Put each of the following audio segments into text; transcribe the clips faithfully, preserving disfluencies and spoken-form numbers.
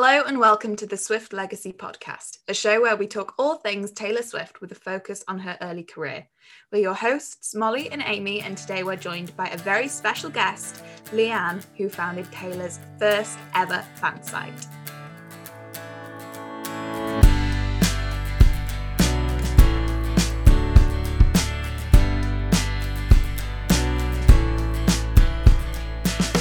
Hello and welcome to the Swift Legacy Podcast, a show where we talk all things Taylor Swift with a focus on her early career. We're your hosts, Molly and Amy, and today we're joined by a very special guest, Leanne, who founded Taylor's first ever fan site.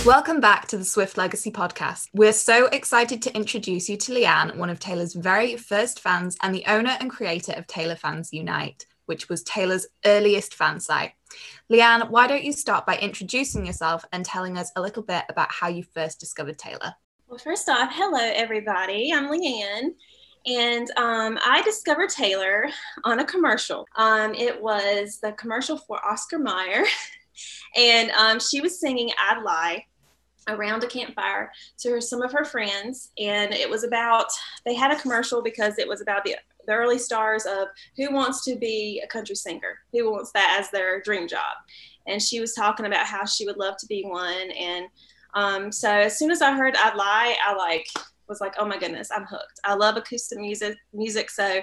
Welcome back to the Swift Legacy Podcast. We're so excited to introduce you to Leanne, one of Taylor's very first fans and the owner and creator of Taylor Fans Unite, which was Taylor's earliest fan site. Leanne, why don't you start by introducing yourself and telling us a little bit about how you first discovered Taylor? Well, first off, hello everybody. I'm Leanne. And um, I discovered Taylor on a commercial. Um, it was the commercial for Oscar Mayer. And um, she was singing "I'd Lie" around a campfire to her, some of her friends, and it was about, they had a commercial because it was about the, the early stars of who wants to be a country singer, who wants that as their dream job. And she was talking about how she would love to be one. And um, so as soon as I heard "I'd Lie," I like was like, oh my goodness, I'm hooked. I love acoustic music. music. So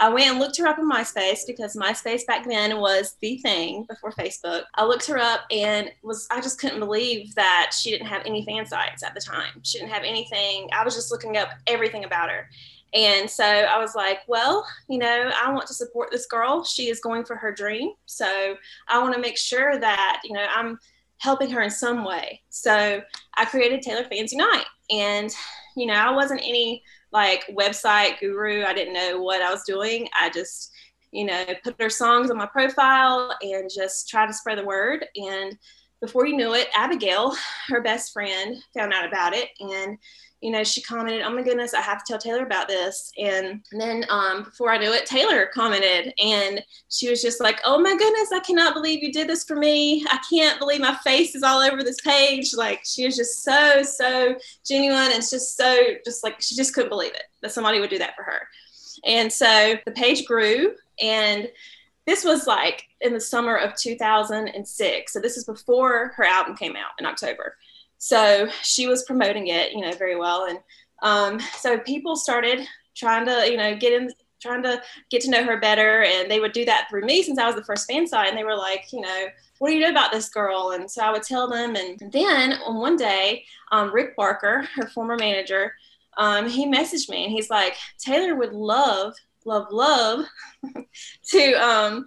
I went and looked her up on MySpace because MySpace back then was the thing before Facebook. I looked her up and was I just couldn't believe that she didn't have any fan sites at the time. She didn't have anything. I was just looking up everything about her. And so I was like, well, you know, I want to support this girl. She is going for her dream. So I want to make sure that, you know, I'm helping her in some way. So I created Taylor Fans Unite. And, you know, I wasn't any like website guru. I didn't know what I was doing. I just, you know, put her songs on my profile and just try to spread the word. And before you knew it, Abigail, her best friend, found out about it. And, you know, she commented, oh my goodness, I have to tell Taylor about this. And then um, before I knew it, Taylor commented and she was just like, oh my goodness, I cannot believe you did this for me. I can't believe my face is all over this page. Like she was just so, so genuine. And just so just like, she just couldn't believe it that somebody would do that for her. And so the page grew, and this was like in the summer of two thousand six. So this is before her album came out in October. So she was promoting it, you know, very well. And um, so people started trying to, you know, get in, trying to get to know her better. And they would do that through me since I was the first fan site. And they were like, you know, what do you know about this girl? And so I would tell them. And then on one day, um, Rick Barker, her former manager, um, he messaged me and he's like, Taylor would love, love, love to, um,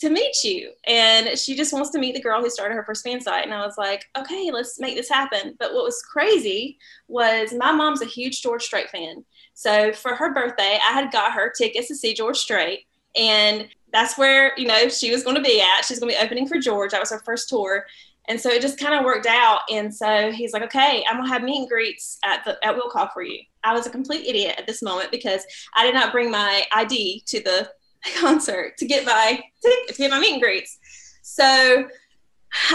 to meet you, and she just wants to meet the girl who started her first fan site. And I was like, okay, let's make this happen. But what was crazy was my mom's a huge George Strait fan, so for her birthday I had got her tickets to see George Strait, and that's where, you know, she was going to be at. She's gonna be opening for George. That was her first tour. And so it just kind of worked out. And so he's like, okay, I'm going to have meet and greets at the at Wilcox for you. I was a complete idiot at this moment because I did not bring my I D to the concert to get my to get my meet and greets. So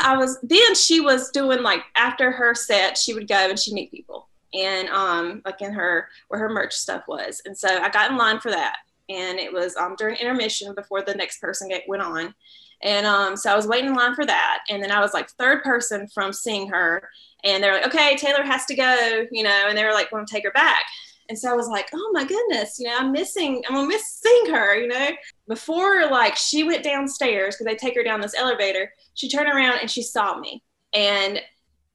I was, then she was doing like after her set, she would go and she'd meet people and um like in her, where her merch stuff was. And so I got in line for that. And it was um during intermission before the next person get, went on. And um, so I was waiting in line for that. And then I was like third person from seeing her. And they're like, okay, Taylor has to go, you know, and they were like, we're going to take her back. And so I was like, oh my goodness, you know, I'm missing, I'm going to miss seeing her, you know. Before like she went downstairs, because they take her down this elevator, she turned around and she saw me. And,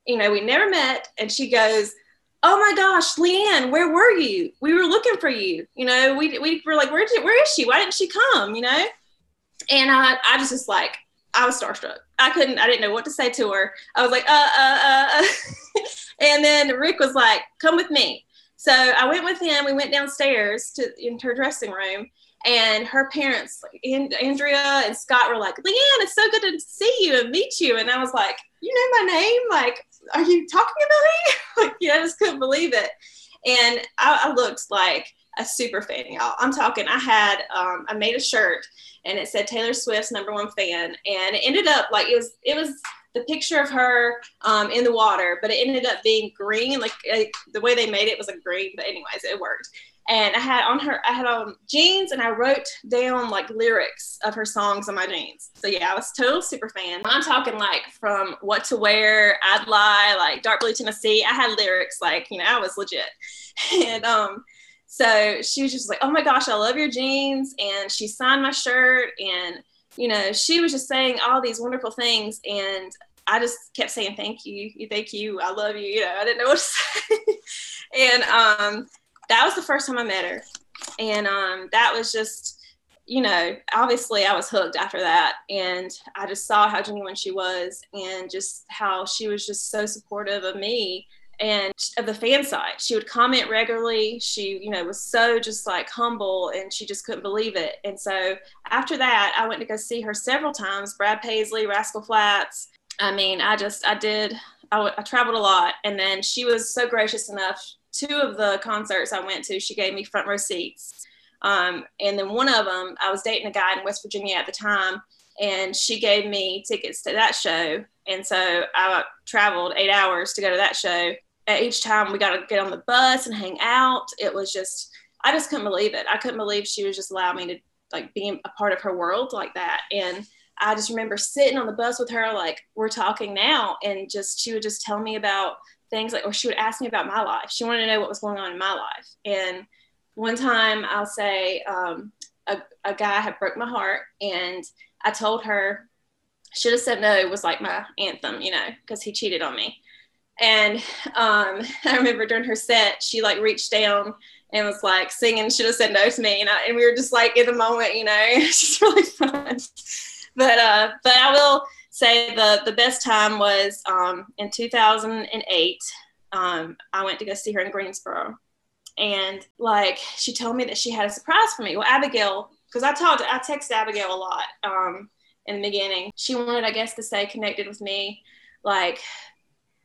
you know, we never met. And she goes, oh my gosh, Leanne, where were you? We were looking for you. You know, we, we were like, where, did, where is she? Why didn't she come, you know? And I, I was just like, I was starstruck. I couldn't, I didn't know what to say to her. I was like, uh, uh, uh, uh. And then Rick was like, come with me. So I went with him. We went downstairs to in her dressing room, and her parents, like Andrea and Scott, were like, Leanne, it's so good to see you and meet you. And I was like, you know my name? Like, are you talking about me? Like, yeah, I just couldn't believe it. And I, I looked like a super fan, y'all. I'm talking, I had, um, I made a shirt and it said Taylor Swift's number one fan. And it ended up like, it was, it was the picture of her um, in the water, but it ended up being green. Like uh, the way they made it was like green, but anyways, it worked. And I had on her, I had on jeans, and I wrote down like lyrics of her songs on my jeans. So yeah, I was a total super fan. I'm talking like from What to Wear, I'd Lie, like Dark Blue Tennessee. I had lyrics like, you know, I was legit. And um, so she was just like, oh my gosh, I love your jeans. And she signed my shirt, and, you know, she was just saying all these wonderful things. And I just kept saying, thank you, you, thank you, I love you. You know, I didn't know what to say. And, um, that was the first time I met her. And um, that was just, you know, obviously I was hooked after that. And I just saw how genuine she was, and just how she was just so supportive of me and of the fan site. She would comment regularly. She, you know, was so just like humble, and she just couldn't believe it. And so after that, I went to go see her several times, Brad Paisley, Rascal Flatts. I mean, I just, I did, I, w- I traveled a lot. And then she was so gracious enough. Two of the concerts I went to, she gave me front row seats. Um, and then one of them, I was dating a guy in West Virginia at the time, and she gave me tickets to that show. And so I traveled eight hours to go to that show. At each time we got to get on the bus and hang out. It was just, I just couldn't believe it. I couldn't believe she was just allowing me to like be a part of her world like that. And I just remember sitting on the bus with her, like we're talking now, and just, she would just tell me about things like, or she would ask me about my life. She wanted to know what was going on in my life. And one time I'll say, um, a, a guy had broke my heart, and I told her, should have said no was like my anthem, you know, cause he cheated on me. And, um, I remember during her set, she like reached down and was like singing, should have said no to me. And, I, and we were just like in the moment, you know, it's just really fun. But, uh, but I will say the, the best time was um, in two thousand eight, um, I went to go see her in Greensboro. And like, she told me that she had a surprise for me. Well, Abigail, cause I talked, I texted Abigail a lot um, in the beginning. She wanted, I guess, to stay connected with me, like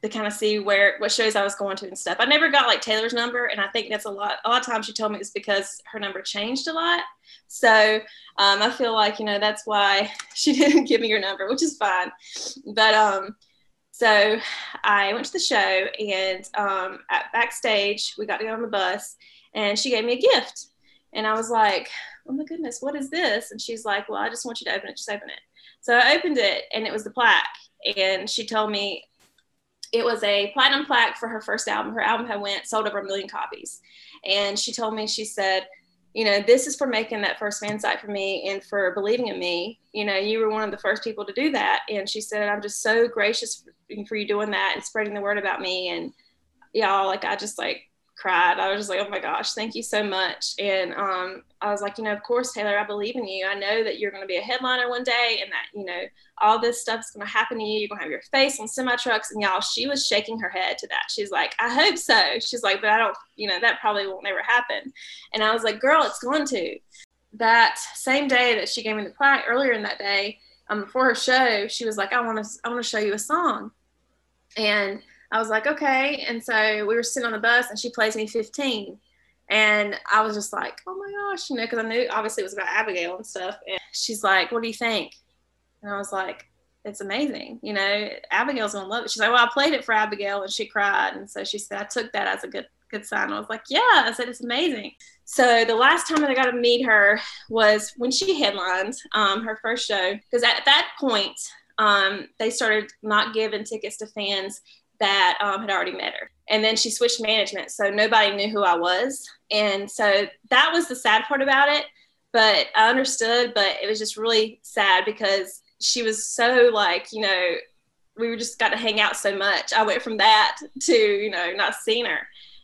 to kind of see where, what shows I was going to and stuff. I never got like Taylor's number. And I think that's a lot, a lot of times she told me it's because her number changed a lot. So um, I feel like, you know, that's why she didn't give me your number, which is fine. But um, so I went to the show, and um, at backstage, we got to go on the bus, and she gave me a gift. And I was like, oh my goodness, what is this? And she's like, well, I just want you to open it. Just open it. So I opened it, and it was the plaque. And she told me it was a platinum plaque for her first album. Her album had went, sold over a million copies. And she told me, she said, you know, this is for making that first fan site for me and for believing in me. You know, you were one of the first people to do that. And she said, I'm just so gracious for you doing that and spreading the word about me. And y'all, like, I just like cried. I was just like, oh my gosh, thank you so much. And um, I was like, you know, of course, Taylor, I believe in you. I know that you're going to be a headliner one day, and that, you know, all this stuff's going to happen to you. You're going to have your face on semi trucks. And y'all, she was shaking her head to that. She's like, I hope so. She's like, but I don't, you know, that probably won't ever happen. And I was like, girl, it's going to. That same day that she gave me the plaque, earlier in that day, um, before her show, she was like, I want to, I want to show you a song. And I was like, okay. And so we were sitting on the bus, and she plays me fifteen. And I was just like, oh my gosh, you know, because I knew obviously it was about Abigail and stuff. And she's like, what do you think? And I was like, it's amazing. You know, Abigail's going to love it. She's like, well, I played it for Abigail, and she cried. And so she said, I took that as a good, good sign. I was like, yeah, I said, it's amazing. So the last time that I got to meet her was when she headlined um, her first show. Because at that point, um, they started not giving tickets to fans that um, had already met her. And then she switched management, so nobody knew who I was. And so that was the sad part about it, but I understood, but it was just really sad because she was so like, you know, we just got to hang out so much. I went from that to, you know, not seeing her.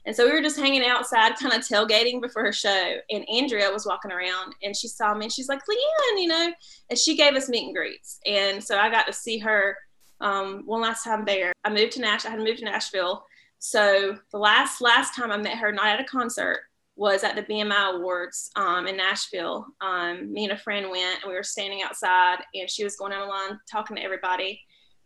And so we were just hanging outside, kind of tailgating before her show. And Andrea was walking around, and she saw me, and she's like, Leanne, you know, and she gave us meet and greets. And so I got to see her Um, one last time there. I moved to Nash. I had moved to Nashville. So the last, last time I met her, not at a concert, was at the B M I Awards um, in Nashville. Um, me and a friend went, and we were standing outside, and she was going down the line talking to everybody.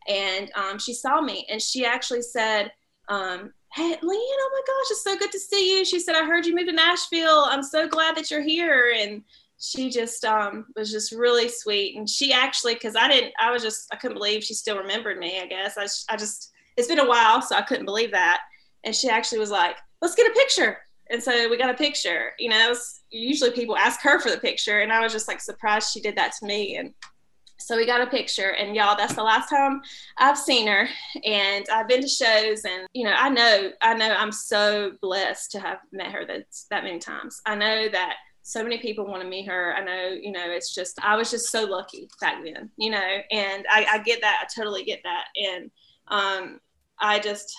And um, she saw me, and she actually said, um, hey, Leanne, oh my gosh, it's so good to see you. She said, I heard you moved to Nashville. I'm so glad that you're here. And she just um, was just really sweet. And she actually, cause I didn't, I was just, I couldn't believe she still remembered me, I guess. I, I just, it's been a while, so I couldn't believe that. And she actually was like, let's get a picture. And so we got a picture, you know, was, usually people ask her for the picture. And I was just like surprised she did that to me. And so we got a picture, and y'all, that's the last time I've seen her. And I've been to shows, and, you know, I know, I know I'm so blessed to have met her that, that many times. I know that so many people want to meet her. I know, you know, it's just, I was just so lucky back then, you know, and I, I get that. I totally get that. And um, I just,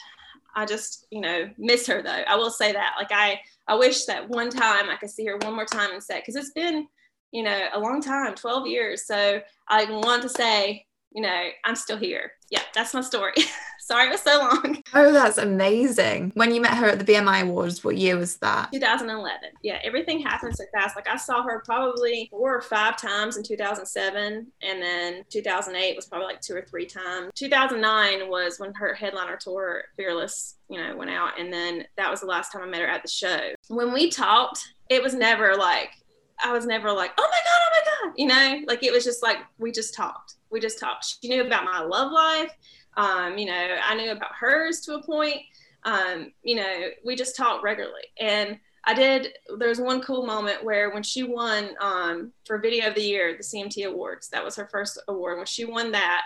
I just, you know, miss her though. I will say that. Like, I, I wish that one time I could see her one more time and say, cause it's been, you know, a long time, twelve years. So I want to say, you know, I'm still here. Yeah. That's my story. Sorry it was so long. Oh, that's amazing. When you met her at the B M I Awards, what year was that? two thousand eleven. Yeah, everything happened so fast. Like, I saw her probably four or five times in two thousand seven, and then two thousand eight was probably like two or three times. two thousand nine was when her headliner tour, Fearless, you know, went out, and then that was the last time I met her at the show. When we talked, it was never like, I was never like, oh my God, oh my God, you know, like, it was just like, we just talked. We just talked. She knew about my love life. Um, you know, I knew about hers to a point. Um, you know, we just talked regularly. And I did, there was one cool moment where when she won um, for Video of the Year, the C M T Awards, that was her first award. When she won that,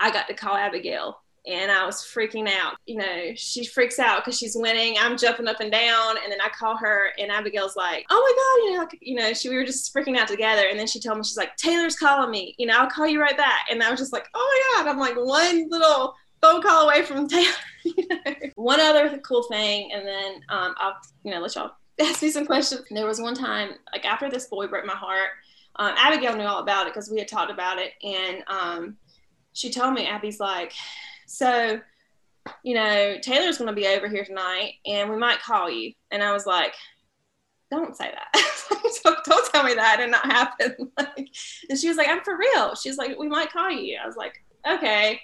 I got to call Abigail, and I was freaking out. You know, she freaks out because she's winning. I'm jumping up and down. And then I call her, and Abigail's like, oh my God, you know, like, you know, she, we were just freaking out together. And then she told me, she's like, Taylor's calling me, you know, I'll call you right back. And I was just like, oh my God, I'm like one little phone call away from Taylor. You know? One other cool thing. And then um, I'll, you know, let y'all ask me some questions. There was one time, like, after this boy broke my heart, um, Abigail knew all about it because we had talked about it. And um, she told me, Abby's like, so, you know, Taylor's going to be over here tonight, and we might call you. And I was like, don't say that. don't, don't tell me that. It did not happen. Like, and she was like, I'm for real. She's like, we might call you. I was like, okay.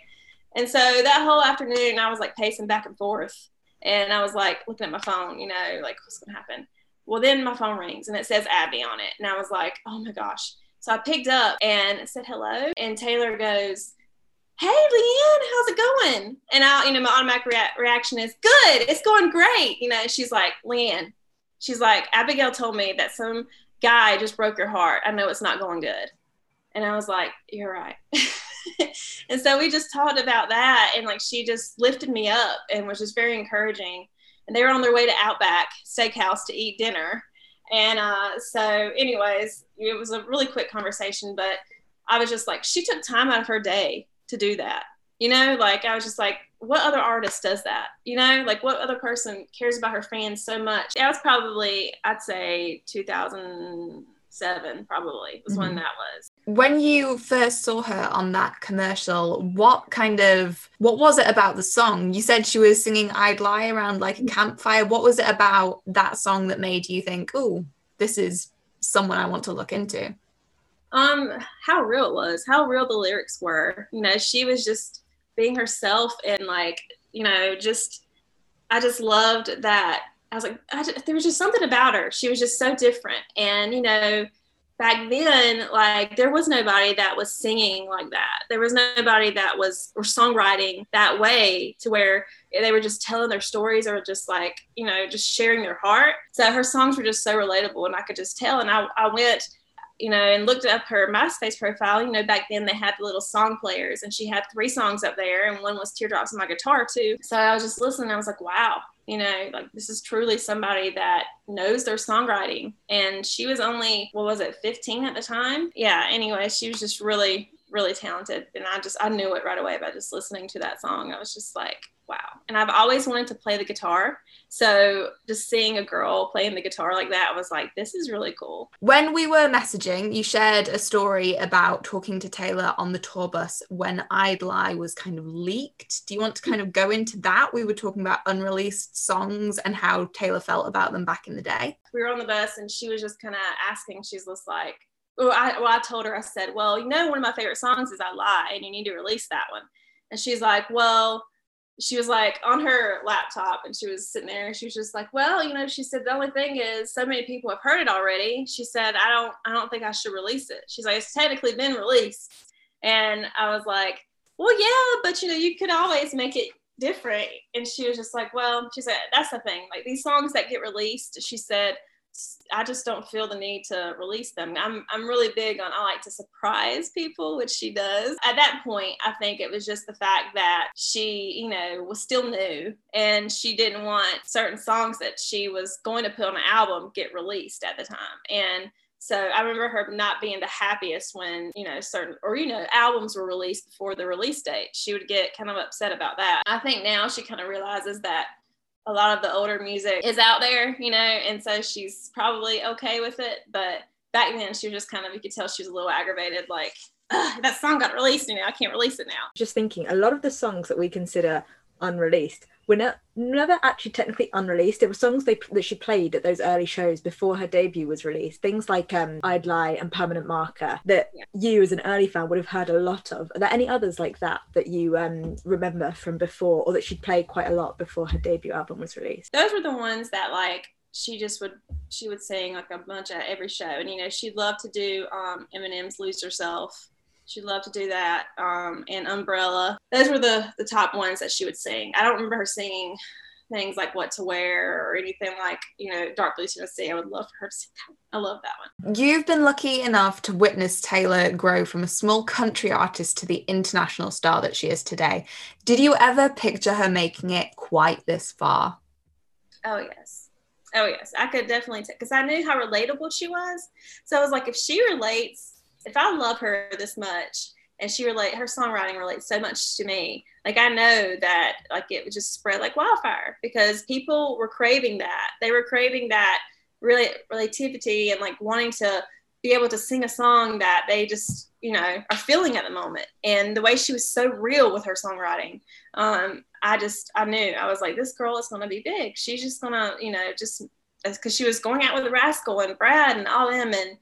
And so that whole afternoon, I was like pacing back and forth. And I was like looking at my phone, you know, like, what's going to happen? Well, then my phone rings, and it says Abby on it. And I was like, oh my gosh. So I picked up and said hello. And Taylor goes, hey, Leanne, how's it going? And I, you know, my automatic rea- reaction is, good, it's going great. You know, she's like, Leanne, she's like, Abigail told me that some guy just broke your heart. I know it's not going good. And I was like, you're right. And so we just talked about that. And like, she just lifted me up and was just very encouraging. And they were on their way to Outback Steakhouse to eat dinner. And uh, so anyways, it was a really quick conversation, but I was just like, she took time out of her day to do that, you know, like, I was just like, what other artist does that, you know, like, what other person cares about her fans so much? That was probably, I'd say two thousand seven probably was mm-hmm. when that was. When you first saw her on that commercial, what kind of, what was it about the song? You said she was singing I'd Lie around like a campfire. What was it about that song that made you think, oh, this is someone I want to look into? Um, how real it was, how real the lyrics were. You know, she was just being herself, and like, you know, just, I just loved that. I was like, I just, there was just something about her. She was just so different. And, you know, back then, like, there was nobody that was singing like that. There was nobody that was, or songwriting that way, to where they were just telling their stories, or just like, you know, just sharing their heart. So her songs were just so relatable, and I could just tell. And I, I went, you know, and looked up her MySpace profile. You know, back then they had the little song players, and she had three songs up there, and one was Teardrops on My Guitar too. So I was just listening. I was like, wow, you know, like, this is truly somebody that knows their songwriting. And she was only, what was it, fifteen at the time? Yeah. Anyway, she was just really, really talented. And I just, I knew it right away by just listening to that song. I was just like, wow. And I've always wanted to play the guitar. So just seeing a girl playing the guitar like that, I was like, this is really cool. When we were messaging, you shared a story about talking to Taylor on the tour bus when I'd Lie was kind of leaked. Do you want to kind of go into that? We were talking about unreleased songs and how Taylor felt about them back in the day. We were on the bus, and she was just kind of asking, she's just like, well I, well, I told her, I said, well, you know, one of my favorite songs is I Lie, and you need to release that one. And she's like, well, she was like on her laptop, and she was sitting there, and she was just like, well, you know, she said, the only thing is so many people have heard it already. She said, I don't, I don't think I should release it. She's like, it's technically been released. And I was like, well, yeah, but you know, you could always make it different. And she was just like, well, she said, that's the thing. Like these songs that get released, she said, I just don't feel the need to release them. I'm I'm really big on, I like to surprise people, which she does. At that point, I think it was just the fact that she, you know, was still new and she didn't want certain songs that she was going to put on an album get released at the time. And so I remember her not being the happiest when, you know, certain, or, you know, albums were released before the release date. She would get kind of upset about that. I think now she kind of realizes that a lot of the older music is out there, you know, and so she's probably okay with it. But back then she was just kind of, you could tell she was a little aggravated, like, that song got released, you know, I can't release it now. Just thinking, a lot of the songs that we consider unreleased were not, never actually technically unreleased. It were songs they, that she played at those early shows before her debut was released. Things like um, I'd Lie and Permanent Marker that yeah. you as an early fan would have heard a lot of. Are there any others like that that you um, remember from before, or that she'd played quite a lot before her debut album was released? Those were the ones that like she just would, she would sing like a bunch at every show. And, you know, she'd love to do um, Eminem's Lose Yourself. She'd love to do that, um, and Umbrella. Those were the, the top ones that she would sing. I don't remember her singing things like What to Wear or anything like, you know, Dark Blue Tennessee. I would love for her to sing that. I love that one. You've been lucky enough to witness Taylor grow from a small country artist to the international star that she is today. Did you ever picture her making it quite this far? Oh, yes. Oh, yes. I could definitely, t- because I knew how relatable she was. So I was like, if she relates... if I love her this much and she relate, her songwriting relates so much to me, like I know that like it would just spread like wildfire, because people were craving that. They were craving that really relativity and like wanting to be able to sing a song that they just, you know, are feeling at the moment. And the way she was so real with her songwriting, um, I just, I knew, I was like, this girl is going to be big. She's just going to, you know, just because she was going out with Rascal and Brad and all them, and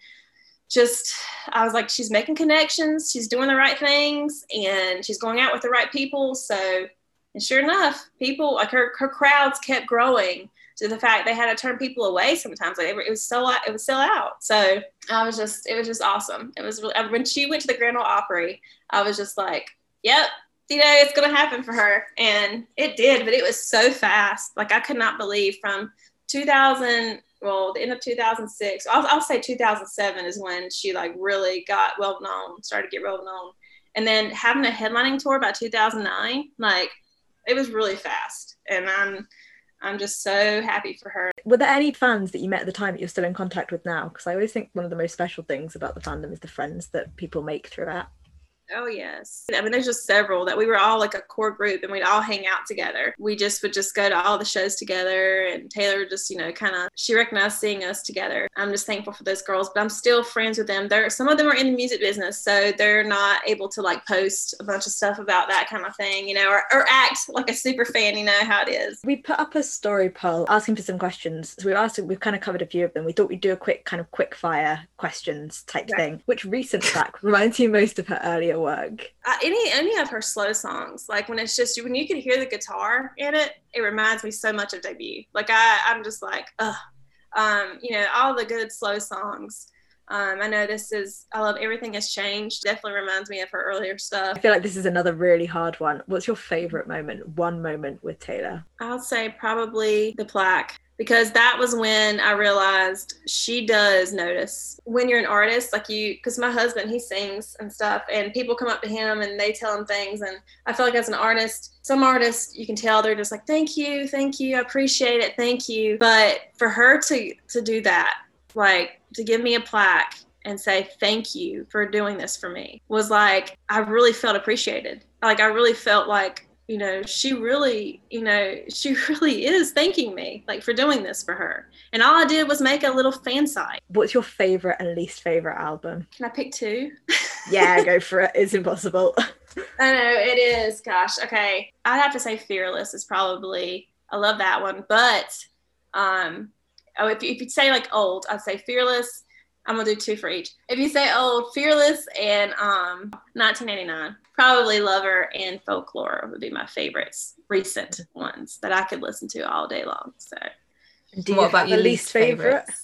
just, I was like, she's making connections, she's doing the right things, and she's going out with the right people. So, and sure enough, people, like her, her crowds kept growing to the fact they had to turn people away sometimes. Like it, it was so, it was sell out. So I was just, it was just awesome. It was really, when she went to the Grand Ole Opry, I was just like, yep, you know, it's going to happen for her. And it did, but it was so fast. Like I could not believe from two thousand well, the end of two thousand six, I'll, I'll say two thousand seven is when she like really got well known, started to get well known. And then having a headlining tour by two thousand nine, like it was really fast. And I'm, I'm just so happy for her. Were there any fans that you met at the time that you're still in contact with now? Because I always think one of the most special things about the fandom is the friends that people make throughout. Oh, yes. I mean, there's just several that we were all like a core group and we'd all hang out together. We just would just go to all the shows together, and Taylor just, you know, kind of, she recognized seeing us together. I'm just thankful for those girls, but I'm still friends with them. They're, some of them are in the music business, so they're not able to like post a bunch of stuff about that kind of thing, you know, or, or act like a super fan, you know how it is. We put up a story poll asking for some questions. So we asked, we've kind of covered a few of them. We thought we'd do a quick kind of quick fire questions type right. thing. Which recent track reminds you most of her earlier work? Uh, any any of her slow songs, like when it's just, when you can hear the guitar in it, it reminds me so much of Debut. Like I, I'm just like, ugh. Um, you know, all the good slow songs. Um, I know this is, I love Everything Has Changed. Definitely reminds me of her earlier stuff. I feel like this is another really hard one. What's your favorite moment, one moment with Taylor? I'll say probably the plaque, because that was when I realized she does notice. When you're an artist, like you, because my husband, he sings and stuff, and people come up to him and they tell him things. And I feel like as an artist, some artists, you can tell they're just like, thank you, thank you, I appreciate it, thank you. But for her to to do that, like to give me a plaque and say, thank you for doing this for me, was like, I really felt appreciated. Like I really felt like, you know, she really, you know, she really is thanking me, like, for doing this for her. And all I did was make a little fan site. What's your favorite and least favorite album? Can I pick two? Yeah, go for it. It's impossible. I know, it is. Gosh, okay. I'd have to say Fearless is probably, I love that one. But um, oh, if, if you'd say, like, old, I'd say Fearless. I'm going to do two for each. If you say old, Fearless and um, nineteen eighty-nine. Probably Lover and Folklore would be my favorites, recent ones that I could listen to all day long. So, do what you about your least favorite? favorite?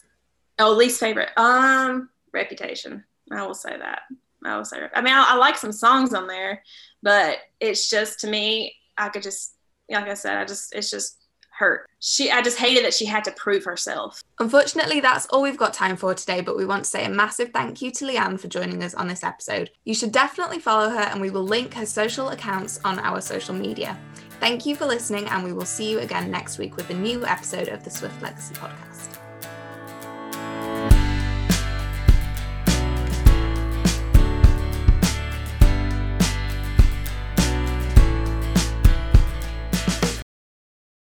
Oh, least favorite. Um, Reputation. I will say that. I will say. I mean, I, I like some songs on there, but it's just, to me, I could just, like I said, I just, it's just hurt. She, I just hated that she had to prove herself. Unfortunately, that's all we've got time for today, but we want to say a massive thank you to Leanne for joining us on this episode. You should definitely follow her, and we will link her social accounts on our social media. Thank you for listening, and we will see you again next week with a new episode of the Swift Legacy Podcast.